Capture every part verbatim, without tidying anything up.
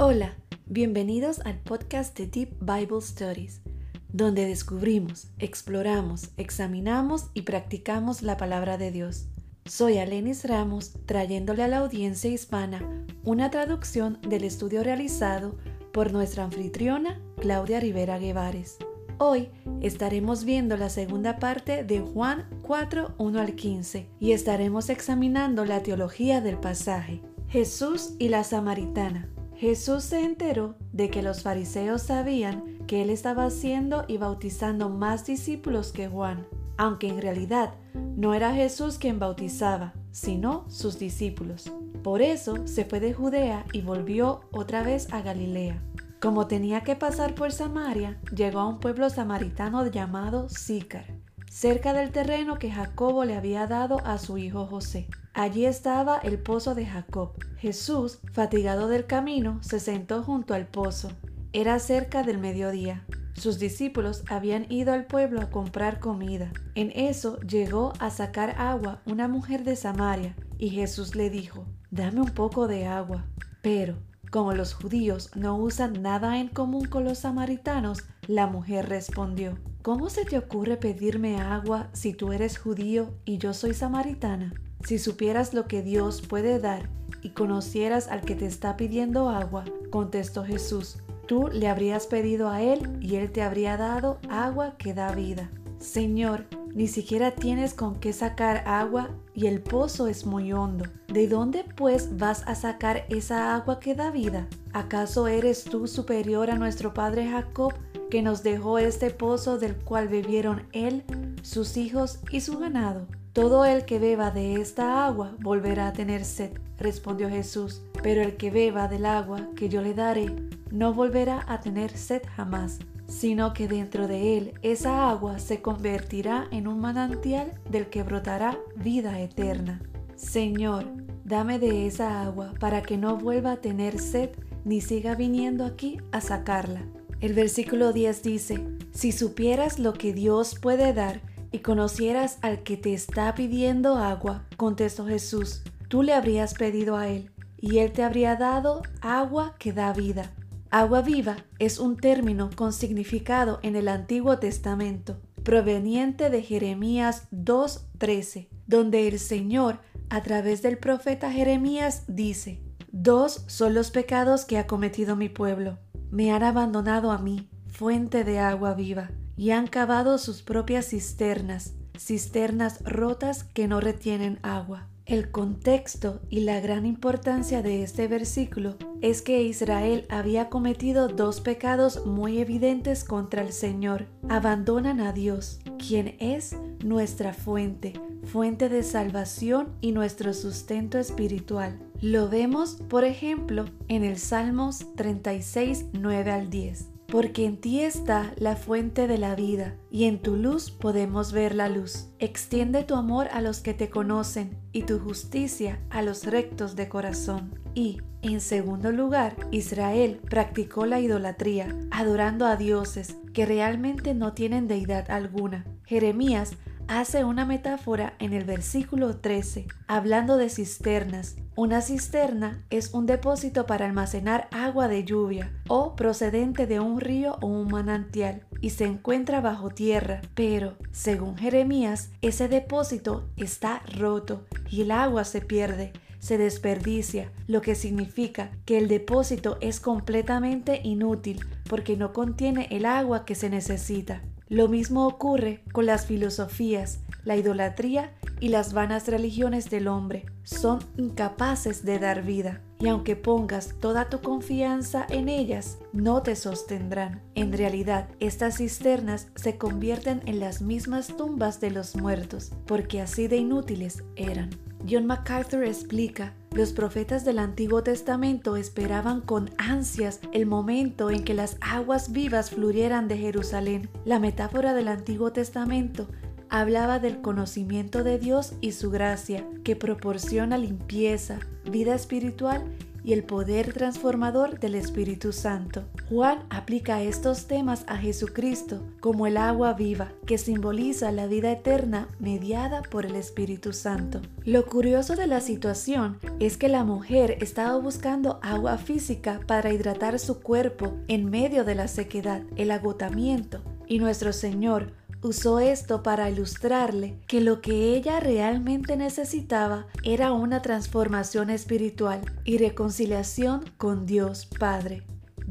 Hola, bienvenidos al podcast de Deep Bible Studies, donde descubrimos, exploramos, examinamos y practicamos la palabra de Dios. Soy Alenis Ramos, trayéndole a la audiencia hispana una traducción del estudio realizado por nuestra anfitriona Claudia Rivera Guevara. Hoy estaremos viendo la segunda parte de Juan cuatro, uno al quince y estaremos examinando la teología del pasaje. Jesús y la Samaritana. Jesús se enteró de que los fariseos sabían que él estaba haciendo y bautizando más discípulos que Juan, aunque en realidad no era Jesús quien bautizaba, sino sus discípulos. Por eso se fue de Judea y volvió otra vez a Galilea. Como tenía que pasar por Samaria, llegó a un pueblo samaritano llamado Sicar, cerca del terreno que Jacobo le había dado a su hijo José. Allí estaba el pozo de Jacob. Jesús, fatigado del camino, se sentó junto al pozo. Era cerca del mediodía. Sus discípulos habían ido al pueblo a comprar comida. En eso llegó a sacar agua una mujer de Samaria, y Jesús le dijo: «Dame un poco de agua». Pero, como los judíos no usan nada en común con los samaritanos, la mujer respondió: «¿Cómo se te ocurre pedirme agua si tú eres judío y yo soy samaritana? Si supieras lo que Dios puede dar y conocieras al que te está pidiendo agua», contestó Jesús, «tú le habrías pedido a él y él te habría dado agua que da vida». «Señor, ni siquiera tienes con qué sacar agua y el pozo es muy hondo. ¿De dónde pues vas a sacar esa agua que da vida? ¿Acaso eres tú superior a nuestro padre Jacob, que nos dejó este pozo del cual bebieron él, sus hijos y su ganado? Todo el que beba de esta agua volverá a tener sed», respondió Jesús, «pero el que beba del agua que yo le daré no volverá a tener sed jamás, sino que dentro de él esa agua se convertirá en un manantial del que brotará vida eterna». «Señor, dame de esa agua para que no vuelva a tener sed ni siga viniendo aquí a sacarla». El versículo diez dice: «Si supieras lo que Dios puede dar y conocieras al que te está pidiendo agua», contestó Jesús, «tú le habrías pedido a él y él te habría dado agua que da vida». Agua viva es un término con significado en el Antiguo Testamento, proveniente de Jeremías dos trece, donde el Señor, a través del profeta Jeremías, dice: «Dos son los pecados que ha cometido mi pueblo. Me han abandonado a mí, fuente de agua viva, y han cavado sus propias cisternas, cisternas rotas que no retienen agua». El contexto y la gran importancia de este versículo es que Israel había cometido dos pecados muy evidentes contra el Señor. Abandonan a Dios, quien es nuestra fuente, fuente de salvación y nuestro sustento espiritual. Lo vemos, por ejemplo, en el Salmos treinta y seis, nueve al diez. «Porque en ti está la fuente de la vida, y en tu luz podemos ver la luz. Extiende tu amor a los que te conocen, y tu justicia a los rectos de corazón». Y, en segundo lugar, Israel practicó la idolatría, adorando a dioses que realmente no tienen deidad alguna. Jeremías hace una metáfora en el versículo trece, hablando de cisternas. Una cisterna es un depósito para almacenar agua de lluvia o procedente de un río o un manantial, y se encuentra bajo tierra, pero, según Jeremías, ese depósito está roto y el agua se pierde, se desperdicia, lo que significa que el depósito es completamente inútil porque no contiene el agua que se necesita. Lo mismo ocurre con las filosofías, la idolatría y las vanas religiones del hombre. Son incapaces de dar vida, y aunque pongas toda tu confianza en ellas, no te sostendrán. En realidad, estas cisternas se convierten en las mismas tumbas de los muertos, porque así de inútiles eran. John MacArthur explica: «Los profetas del Antiguo Testamento esperaban con ansias el momento en que las aguas vivas fluyeran de Jerusalén». La metáfora del Antiguo Testamento hablaba del conocimiento de Dios y su gracia, que proporciona limpieza, vida espiritual y el poder transformador del Espíritu Santo. Juan aplica estos temas a Jesucristo como el agua viva, que simboliza la vida eterna mediada por el Espíritu Santo. Lo curioso de la situación es que la mujer estaba buscando agua física para hidratar su cuerpo en medio de la sequedad, el agotamiento, y nuestro Señor usó esto para ilustrarle que lo que ella realmente necesitaba era una transformación espiritual y reconciliación con Dios Padre.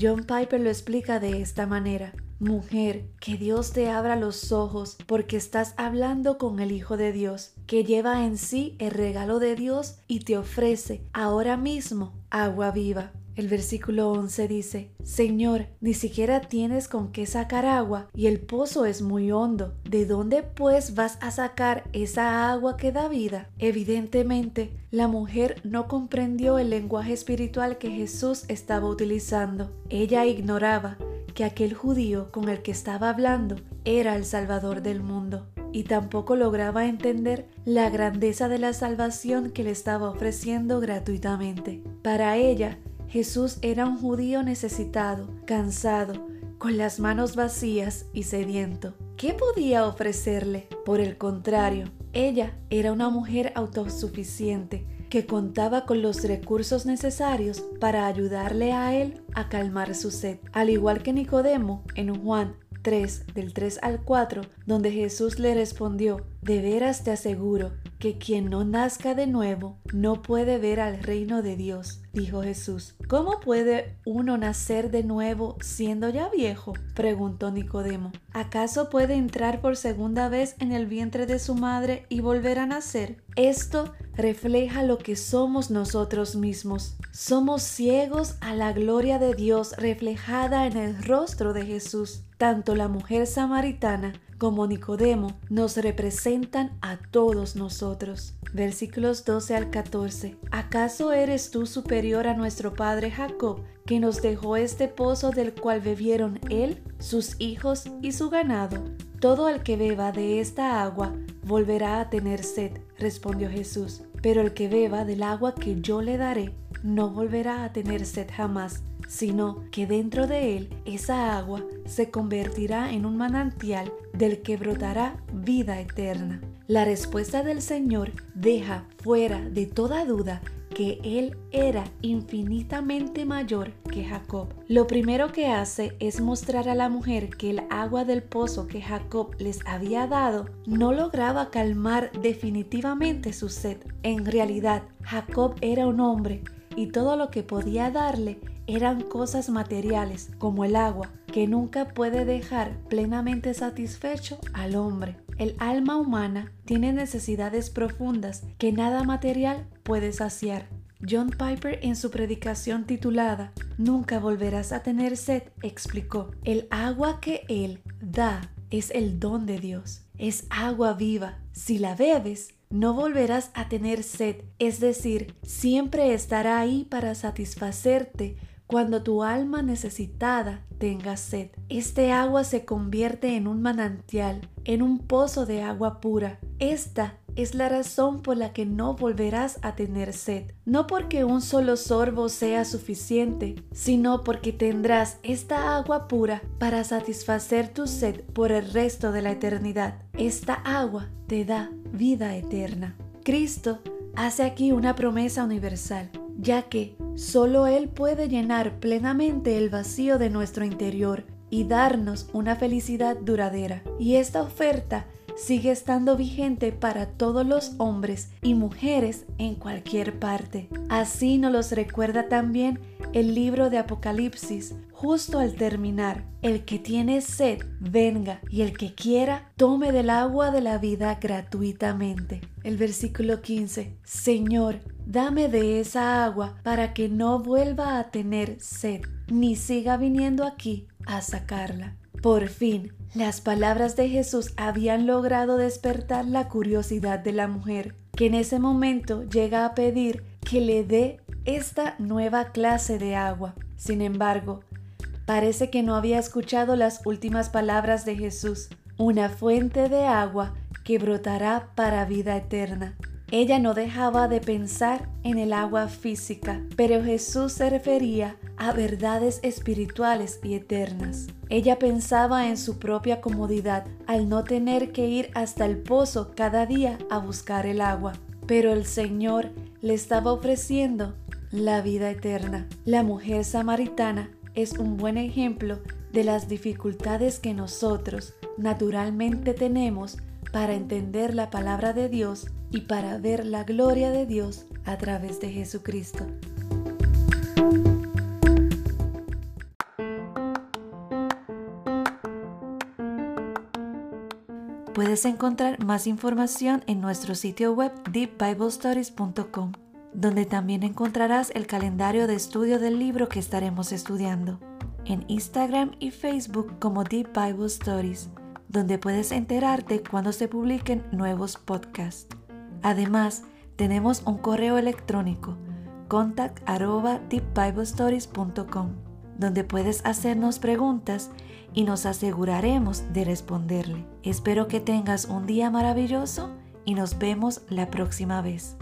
John Piper lo explica de esta manera: mujer, que Dios te abra los ojos porque estás hablando con el Hijo de Dios, que lleva en sí el regalo de Dios y te ofrece ahora mismo agua viva. El versículo once dice: Señor, ni siquiera tienes con qué sacar agua y el pozo es muy hondo. ¿De dónde pues vas a sacar esa agua que da vida? Evidentemente, la mujer no comprendió el lenguaje espiritual que Jesús estaba utilizando. Ella ignoraba que aquel judío con el que estaba hablando era el Salvador del mundo, y tampoco lograba entender la grandeza de la salvación que le estaba ofreciendo gratuitamente. Para ella, Jesús era un judío necesitado, cansado, con las manos vacías y sediento. ¿Qué podía ofrecerle? Por el contrario, ella era una mujer autosuficiente que contaba con los recursos necesarios para ayudarle a él a calmar su sed. Al igual que Nicodemo, en Juan tres, del tres al cuatro, donde Jesús le respondió: de veras te aseguro que quien no nazca de nuevo no puede ver al reino de Dios. Dijo Jesús: ¿cómo puede uno nacer de nuevo siendo ya viejo? Preguntó Nicodemo. ¿Acaso puede entrar por segunda vez en el vientre de su madre y volver a nacer? Esto refleja lo que somos nosotros mismos. Somos ciegos a la gloria de Dios reflejada en el rostro de Jesús. Tanto la mujer samaritana como Nicodemo nos representan a todos nosotros. Versículos doce al catorce. ¿Acaso eres tú superior a nuestro padre Jacob, que nos dejó este pozo del cual bebieron él, sus hijos y su ganado? Todo el que beba de esta agua volverá a tener sed, respondió Jesús. Pero el que beba del agua que yo le daré no volverá a tener sed jamás, sino que dentro de él esa agua se convertirá en un manantial del que brotará vida eterna. La respuesta del Señor deja fuera de toda duda que él era infinitamente mayor que Jacob. Lo primero que hace es mostrar a la mujer que el agua del pozo que Jacob les había dado no lograba calmar definitivamente su sed. En realidad, Jacob era un hombre y todo lo que podía darle eran cosas materiales, como el agua, que nunca puede dejar plenamente satisfecho al hombre. El alma humana tiene necesidades profundas que nada material puede saciar. John Piper, en su predicación titulada "Nunca volverás a tener sed", explicó: el agua que él da es el don de Dios. Es agua viva. Si la bebes, no volverás a tener sed, es decir, siempre estará ahí para satisfacerte cuando tu alma necesitada tenga sed. Este agua se convierte en un manantial, en un pozo de agua pura. Esta es la razón por la que no volverás a tener sed. No porque un solo sorbo sea suficiente, sino porque tendrás esta agua pura para satisfacer tu sed por el resto de la eternidad. Esta agua te da vida eterna. Cristo hace aquí una promesa universal, ya que solo Él puede llenar plenamente el vacío de nuestro interior y darnos una felicidad duradera. Y esta oferta sigue estando vigente para todos los hombres y mujeres en cualquier parte. Así nos los recuerda también el libro de Apocalipsis, justo al terminar: el que tiene sed, venga, y el que quiera, tome del agua de la vida gratuitamente. El versículo quince: Señor, dame de esa agua para que no vuelva a tener sed, ni siga viniendo aquí a sacarla. Por fin, las palabras de Jesús habían logrado despertar la curiosidad de la mujer, que en ese momento llega a pedir que le dé esta nueva clase de agua. Sin embargo, parece que no había escuchado las últimas palabras de Jesús: una fuente de agua que brotará para vida eterna. Ella no dejaba de pensar en el agua física, pero Jesús se refería a verdades espirituales y eternas. Ella pensaba en su propia comodidad al no tener que ir hasta el pozo cada día a buscar el agua, pero el Señor le estaba ofreciendo la vida eterna. La mujer samaritana es un buen ejemplo de las dificultades que nosotros naturalmente tenemos para entender la palabra de Dios y para ver la gloria de Dios a través de Jesucristo. Puedes encontrar más información en nuestro sitio web deep bible stories punto com, donde también encontrarás el calendario de estudio del libro que estaremos estudiando, en Instagram y Facebook como Deep Bible Studies, donde puedes enterarte cuando se publiquen nuevos podcasts. Además, tenemos un correo electrónico, contact arroba deep bible stories punto com, donde puedes hacernos preguntas y nos aseguraremos de responderle. Espero que tengas un día maravilloso y nos vemos la próxima vez.